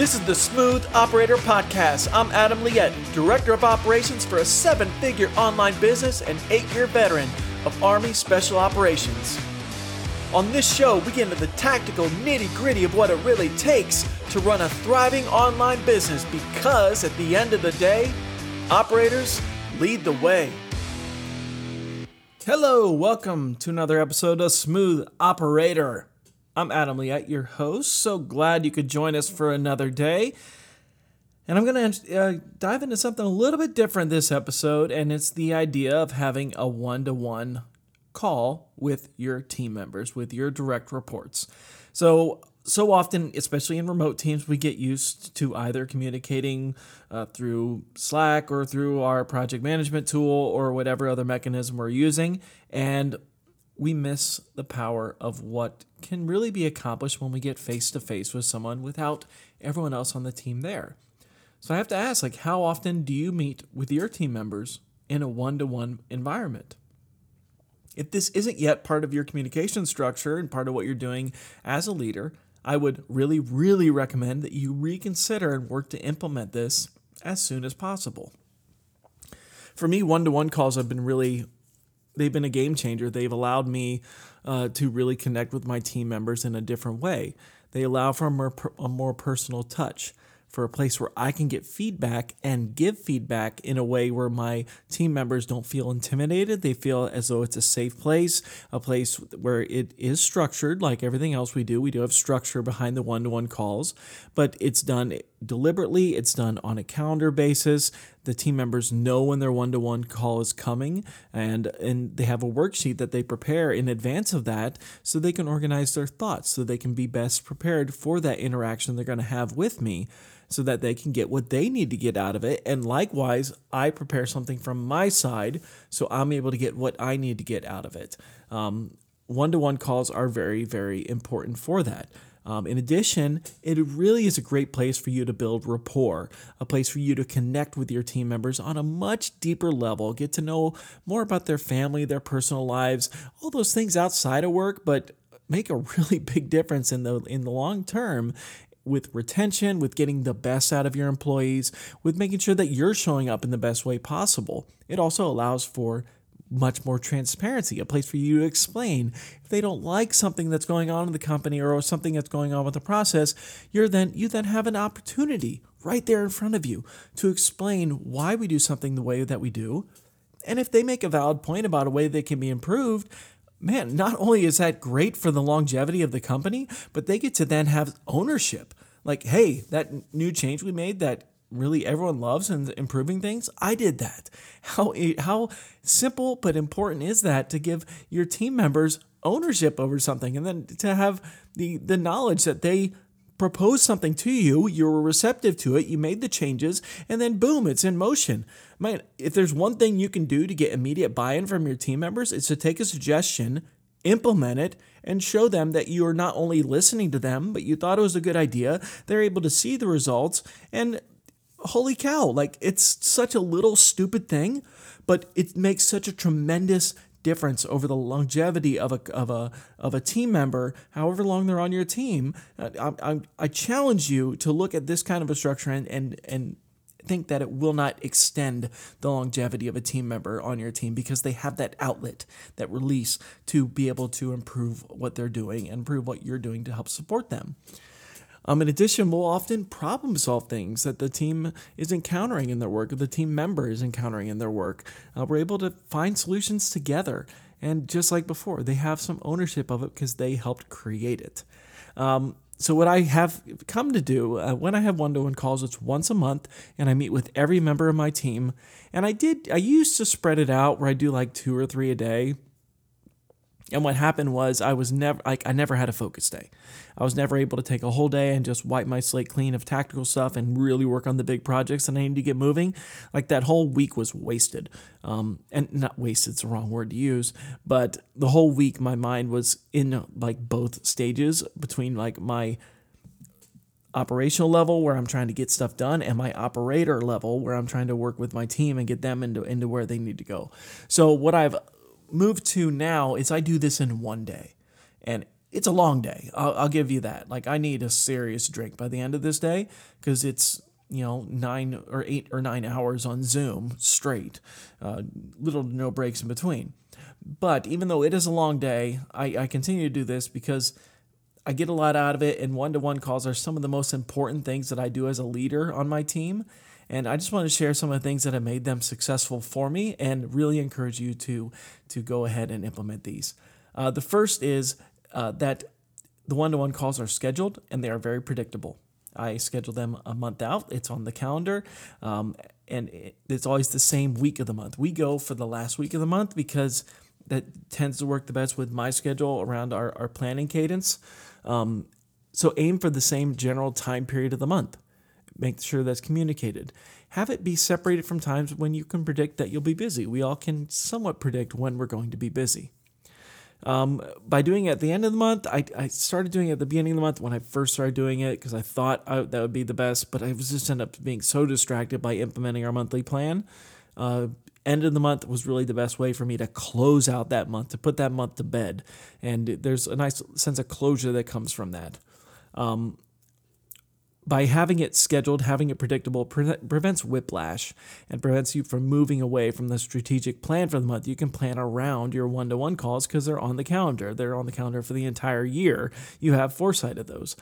This is the Smooth Operator Podcast. I'm Adam Liette, Director of Operations for a seven-figure online business and eight-year veteran of Army Special Operations. On this show, we get into the tactical nitty-gritty of what it really takes to run a thriving online business because, at the end of the day, operators lead the way. Hello, welcome to another episode of Smooth Operator. I'm Adam Liette, your host. So glad you could join us for another day. And I'm going to dive into something a little bit different this episode, and it's the idea of having a one-to-one call with your team members, with your direct reports. So often, especially in remote teams, we get used to either communicating through Slack or through our project management tool or whatever other mechanism we're using, and we miss the power of what can really be accomplished when we get face-to-face with someone without everyone else on the team there. So I have to ask, how often do you meet with your team members in a one-to-one environment? If this isn't yet part of your communication structure and part of what you're doing as a leader, I would really, really recommend that you reconsider and work to implement this as soon as possible. For me, one-to-one calls have been they've been a game changer. They've allowed me to really connect with my team members in a different way. They allow for a more personal touch, for a place where I can get feedback and give feedback in a way where my team members don't feel intimidated. They feel as though it's a safe place, a place where it is structured like everything else we do. We do have structure behind the one-to-one calls, but it's done deliberately. It's done on a calendar basis. The team members know when their one-to-one call is coming, and they have a worksheet that they prepare in advance of that so they can organize their thoughts, so they can be best prepared for that interaction they're going to have with me, so that they can get what they need to get out of it. And likewise, I prepare something from my side so I'm able to get what I need to get out of it. One-to-one calls are very, very important for that. In addition, it really is a great place for you to build rapport, a place for you to connect with your team members on a much deeper level, get to know more about their family, their personal lives, all those things outside of work, but make a really big difference in the long term with retention, with getting the best out of your employees, with making sure that you're showing up in the best way possible. It also allows for much more transparency, a place for you to explain. If they don't like something that's going on in the company or something that's going on with the process, you then have an opportunity right there in front of you to explain why we do something the way that we do. And if they make a valid point about a way they can be improved, man, not only is that great for the longevity of the company, but they get to then have ownership. Like, hey, that new change we made that really everyone loves and improving things, I did that. How simple but important is that to give your team members ownership over something, and then to have the knowledge that they propose something to you, you were receptive to it, you made the changes, and then boom, it's in motion. Man, if there's one thing you can do to get immediate buy-in from your team members, it's to take a suggestion, implement it, and show them that you are not only listening to them, but you thought it was a good idea. They're able to see the results, and holy cow, it's such a little stupid thing, but it makes such a tremendous difference over the longevity of a team member, however long they're on your team. I challenge you to look at this kind of a structure and think that it will not extend the longevity of a team member on your team, because they have that outlet, that release to be able to improve what they're doing and improve what you're doing to help support them. In addition, we'll often problem solve things that the team is encountering in their work, or the team member is encountering in their work. We're able to find solutions together. And just like before, they have some ownership of it because they helped create it. So what I have come to do when I have one-to-one calls, it's once a month, and I meet with every member of my team. And I used to spread it out where I do 2 or 3 a day. And what happened was I never had a focus day. I was never able to take a whole day and just wipe my slate clean of tactical stuff and really work on the big projects that I need to get moving. That whole week was wasted. And not wasted, it's the wrong word to use, but the whole week my mind was in both stages between my operational level where I'm trying to get stuff done and my operator level where I'm trying to work with my team and get them into where they need to go. So what I've moved to now is I do this in one day, and it's a long day. I'll give you that. Like, I need a serious drink by the end of this day because it's, 9 or 8 or 9 hours on Zoom straight, little to no breaks in between. But even though it is a long day, I continue to do this because I get a lot out of it, and one-to-one calls are some of the most important things that I do as a leader on my team. And I just want to share some of the things that have made them successful for me and really encourage you to go ahead and implement these. The first is that the one-to-one calls are scheduled and they are very predictable. I schedule them a month out. It's on the calendar, and it's always the same week of the month. We go for the last week of the month because that tends to work the best with my schedule around our planning cadence. So aim for the same general time period of the month. Make sure that's communicated. Have it be separated from times when you can predict that you'll be busy. We all can somewhat predict when we're going to be busy. By doing it at the end of the month, I started doing it at the beginning of the month when I first started doing it because I thought that would be the best, but I was just ended up being so distracted by implementing our monthly plan. End of the month was really the best way for me to close out that month, to put that month to bed. And there's a nice sense of closure that comes from that. By having it scheduled, having it predictable prevents whiplash and prevents you from moving away from the strategic plan for the month. You can plan around your one-to-one calls because they're on the calendar. They're on the calendar for the entire year. You have foresight of those.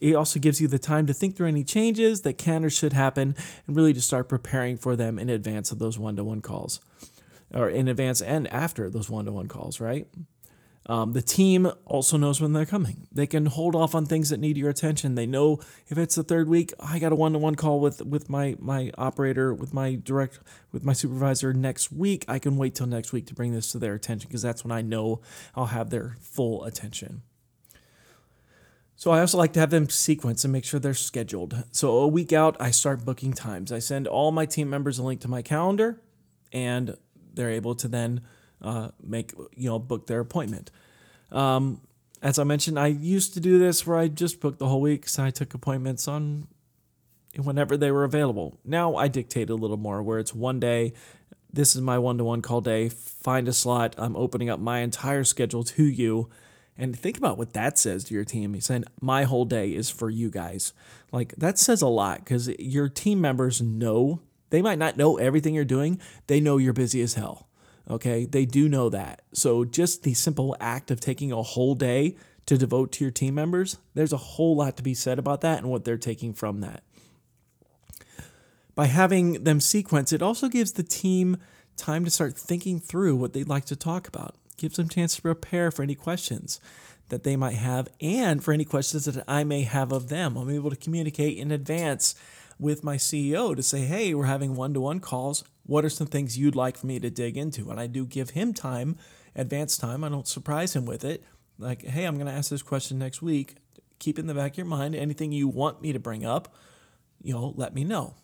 It also gives you the time to think through any changes that can or should happen and really to start preparing for them in advance of those one-to-one calls, or in advance and after those one-to-one calls, right? The team also knows when they're coming. They can hold off on things that need your attention. They know if it's the third week, I got a one-to-one call with my operator, with my supervisor next week. I can wait till next week to bring this to their attention because that's when I know I'll have their full attention. So I also like to have them sequenced and make sure they're scheduled. So a week out, I start booking times. I send all my team members a link to my calendar, and they're able to then book their appointment. As I mentioned, I used to do this where I just booked the whole week, so I took appointments on whenever they were available. Now I dictate a little more where it's one day. This is my one-to-one call day. Find a slot. I'm opening up my entire schedule to you. And think about what that says to your team. He's saying, my whole day is for you guys. Like, that says a lot because your team members know. They might not know everything you're doing. They know you're busy as hell. Okay, they do know that. So just the simple act of taking a whole day to devote to your team members, there's a whole lot to be said about that and what they're taking from that. By having them sequence, it also gives the team time to start thinking through what they'd like to talk about. It gives them a chance to prepare for any questions that they might have and for any questions that I may have of them. I'm able to communicate in advance with my CEO to say, hey, we're having one-to-one calls. What are some things you'd like for me to dig into? And I do give him time, advance time. I don't surprise him with it. Like, hey, I'm going to ask this question next week. Keep it in the back of your mind. Anything you want me to bring up, let me know.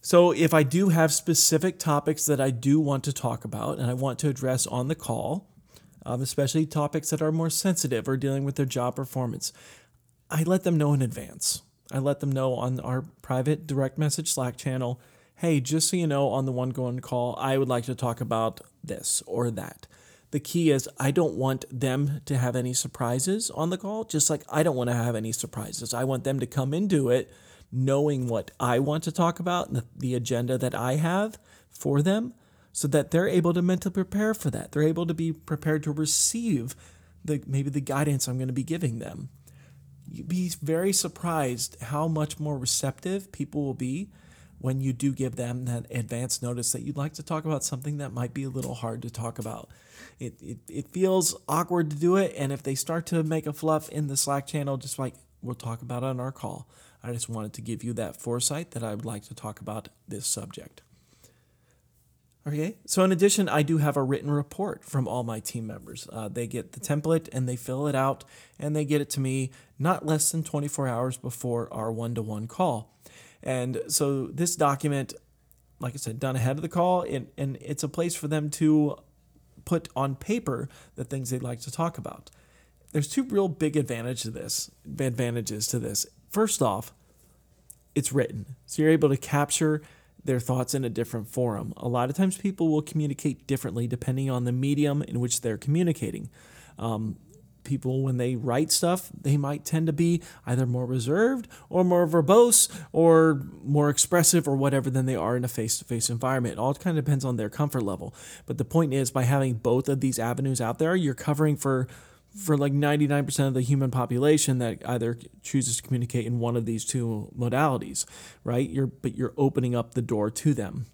So if I do have specific topics that I do want to talk about and I want to address on the call, especially topics that are more sensitive or dealing with their job performance, I let them know in advance. I let them know on our private direct message Slack channel, hey, just so you know, on the one-to-one call, I would like to talk about this or that. The key is I don't want them to have any surprises on the call, just like I don't want to have any surprises. I want them to come into it knowing what I want to talk about and the agenda that I have for them so that they're able to mentally prepare for that. They're able to be prepared to receive maybe the guidance I'm going to be giving them. You'd be very surprised how much more receptive people will be when you do give them that advance notice that you'd like to talk about something that might be a little hard to talk about. It feels awkward to do it, and if they start to make a fluff in the Slack channel, just like we'll talk about it on our call, I just wanted to give you that foresight that I would like to talk about this subject. Okay, so in addition, I do have a written report from all my team members. They get the template and they fill it out and they get it to me not less than 24 hours before our one-to-one call. And so this document, like I said, done ahead of the call, and it's a place for them to put on paper the things they'd like to talk about. There's two real big advantages to this. First off, it's written, so you're able to capture their thoughts in a different forum. A lot of times people will communicate differently depending on the medium in which they're communicating. people, when they write stuff, they might tend to be either more reserved or more verbose or more expressive or whatever than they are in a face-to-face environment. It all kind of depends on their comfort level. But the point is, by having both of these avenues out there, you're covering for like 99% of the human population that either chooses to communicate in one of these two modalities, right? But you're opening up the door to them.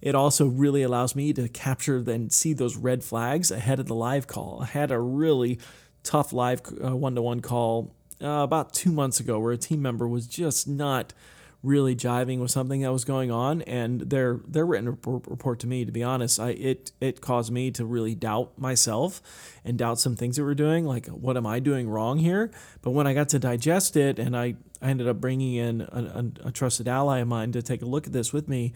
It also really allows me to capture and see those red flags ahead of the live call. I had a really tough live one-to-one call about 2 months ago where a team member was just not really jiving with something that was going on, and their written report to me, to be honest, it caused me to really doubt myself and doubt some things that we're doing, like, what am I doing wrong here? But when I got to digest it, and I ended up bringing in a trusted ally of mine to take a look at this with me,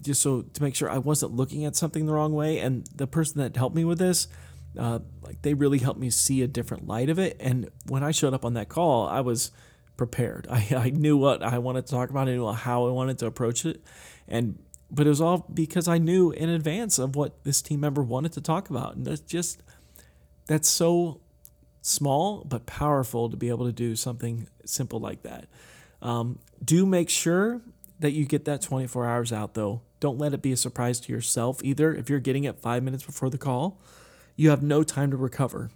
just so to make sure I wasn't looking at something the wrong way. And the person that helped me with this, like, they really helped me see a different light of it. And when I showed up on that call, I was prepared. I knew what I wanted to talk about. I knew how I wanted to approach it. But it was all because I knew in advance of what this team member wanted to talk about. And that's so small but powerful to be able to do something simple like that. Do make sure that you get that 24 hours out, though. Don't let it be a surprise to yourself either. If you're getting it 5 minutes before the call, you have no time to recover.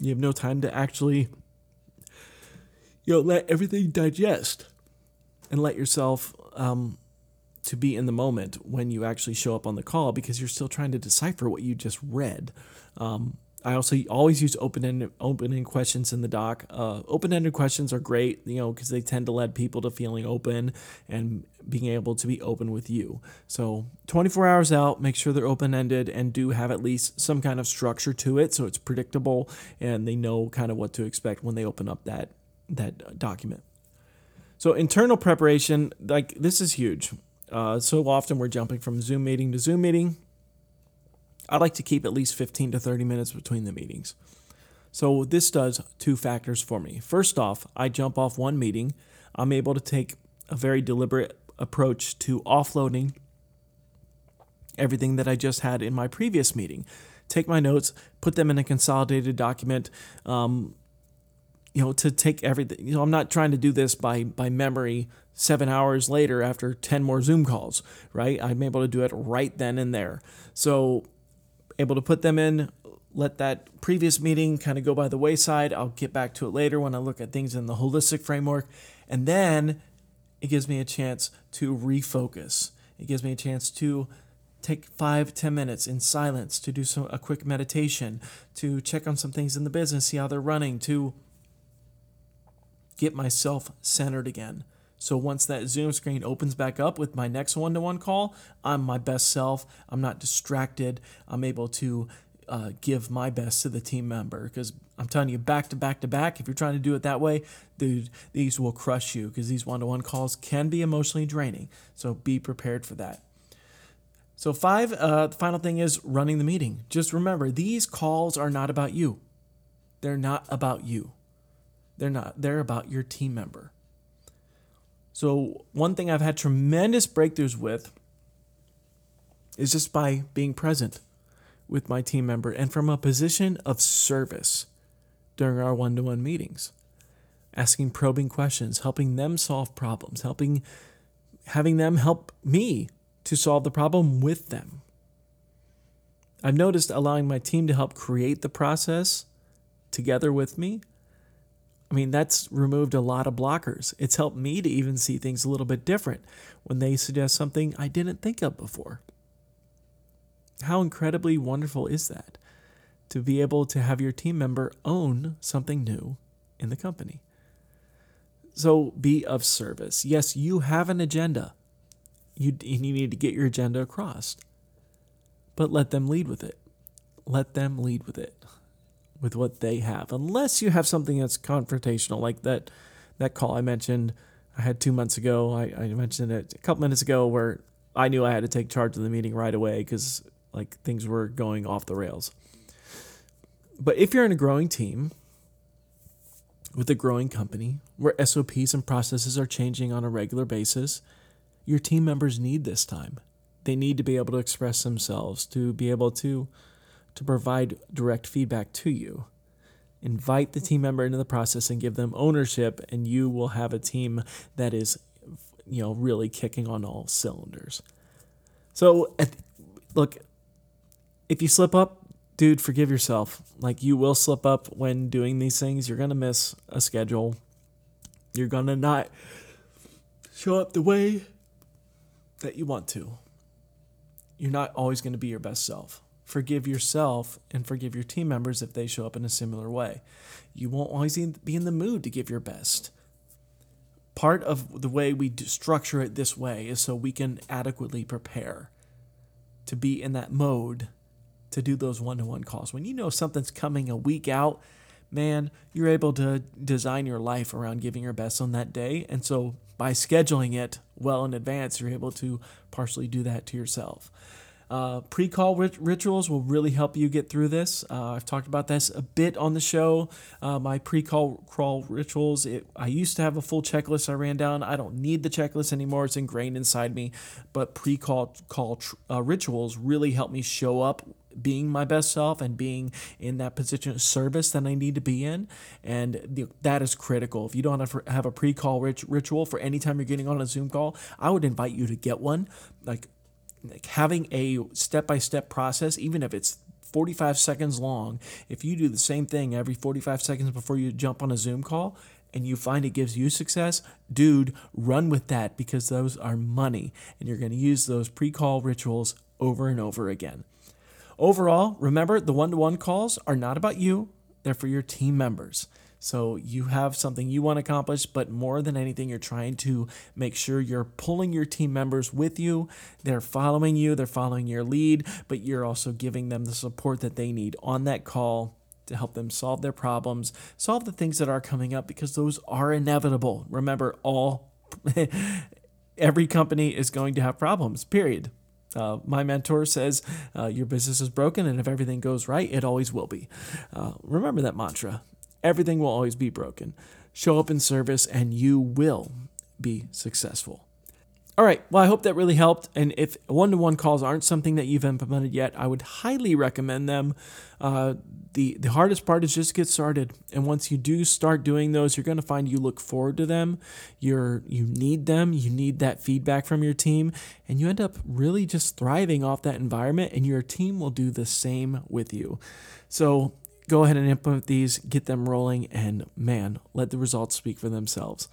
You have no time to actually let everything digest and let yourself to be in the moment when you actually show up on the call, because you're still trying to decipher what you just read. I also always use open-ended questions in the doc. Open-ended questions are great, because they tend to lead people to feeling open and being able to be open with you. So 24 hours out, make sure they're open-ended and do have at least some kind of structure to it so it's predictable and they know kind of what to expect when they open up that document. So internal preparation, like, this is huge. So often we're jumping from Zoom meeting to Zoom meeting. I like to keep at least 15 to 30 minutes between the meetings. So this does two factors for me. First off, I jump off one meeting. I'm able to take a very deliberate approach to offloading everything that I just had in my previous meeting. Take my notes, put them in a consolidated document, to take everything. I'm not trying to do this by memory 7 hours later after 10 more Zoom calls, right? I'm able to do it right then and there. So able to put them in, let that previous meeting kind of go by the wayside. I'll get back to it later when I look at things in the holistic framework. And then it gives me a chance to refocus. It gives me a chance to take 5-10 minutes in silence, to do a quick meditation, to check on some things in the business, see how they're running, to get myself centered again. So once that Zoom screen opens back up with my next one-to-one call, I'm my best self. I'm not distracted. I'm able to give my best to the team member, because I'm telling you, back to back to back, if you're trying to do it that way, dude, these will crush you, because these one-to-one calls can be emotionally draining. So be prepared for that. So the final thing is running the meeting. Just remember, these calls are not about you. They're not about you. They're not. They're about your team member. So one thing I've had tremendous breakthroughs with is just by being present with my team member and from a position of service during our one-to-one meetings, asking probing questions, helping them solve problems, having them help me to solve the problem with them. I've noticed allowing my team to help create the process together with me. I mean, that's removed a lot of blockers. It's helped me to even see things a little bit different when they suggest something I didn't think of before. How incredibly wonderful is that, to be able to have your team member own something new in the company? So be of service. Yes, you have an agenda. You need to get your agenda across, but let them lead with it. Let them lead with it, with what they have, unless you have something that's confrontational, like that call I mentioned I had 2 months ago. I mentioned it a couple minutes ago where I knew I had to take charge of the meeting right away because, like, things were going off the rails. But if you're in a growing team with a growing company where SOPs and processes are changing on a regular basis, your team members need this time. They need to be able to express themselves, to be able to provide direct feedback to you. Invite the team member into the process and give them ownership, and you will have a team that is, you know, really kicking on all cylinders. So, look, if you slip up, dude, forgive yourself. Like, you will slip up when doing these things. You're going to miss a schedule. You're going to not show up the way that you want to. You're not always going to be your best self. Forgive yourself and forgive your team members if they show up in a similar way. You won't always be in the mood to give your best. Part of the way we structure it this way is so we can adequately prepare to be in that mode to do those one-to-one calls. When you know something's coming a week out, man, you're able to design your life around giving your best on that day. And so by scheduling it well in advance, you're able to partially do that to yourself. Pre-call rituals will really help you get through this. I've talked about this a bit on the show. My pre-call rituals, I used to have a full checklist I ran down. I don't need the checklist anymore. It's ingrained inside me. But pre-call rituals really help me show up being my best self and being in that position of service that I need to be in. And that is critical. If you don't have a pre-call ritual for any time you're getting on a Zoom call, I would invite you to get one. Like having a step-by-step process, even if it's 45 seconds long, if you do the same thing every 45 seconds before you jump on a Zoom call and you find it gives you success, dude, run with that, because those are money and you're going to use those pre-call rituals over and over again. Overall, remember, the one-to-one calls are not about you. They're for your team members. So you have something you want to accomplish, but more than anything, you're trying to make sure you're pulling your team members with you. They're following you. They're following your lead, but you're also giving them the support that they need on that call to help them solve their problems, solve the things that are coming up, because those are inevitable. Remember, every company is going to have problems, period. My mentor says, your business is broken, and if everything goes right, it always will be. Remember that mantra. Everything will always be broken. Show up in service and you will be successful. All right. Well, I hope that really helped. And if one-to-one calls aren't something that you've implemented yet, I would highly recommend them. The hardest part is just get started. And once you do start doing those, you're going to find you look forward to them. You need them. You need that feedback from your team. And you end up really just thriving off that environment. And your team will do the same with you. So go ahead and implement these, get them rolling, and man, let the results speak for themselves.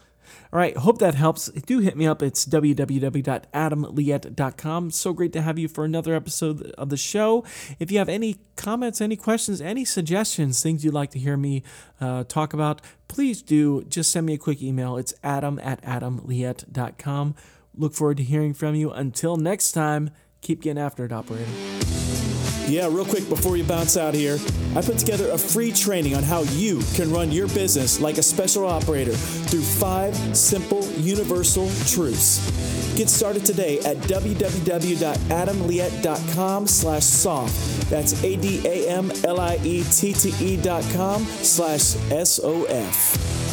All right, hope that helps. Do hit me up. It's www.adamliette.com. So great to have you for another episode of the show. If you have any comments, any questions, any suggestions, things you'd like to hear me talk about, please do just send me a quick email. It's adam@adamliette.com. Look forward to hearing from you. Until next time, keep getting after it, operator. Yeah, real quick before you bounce out here, I put together a free training on how you can run your business like a special operator through 5 simple universal truths. Get started today at www.adamliette.com/soft. That's adamliette.com/sof.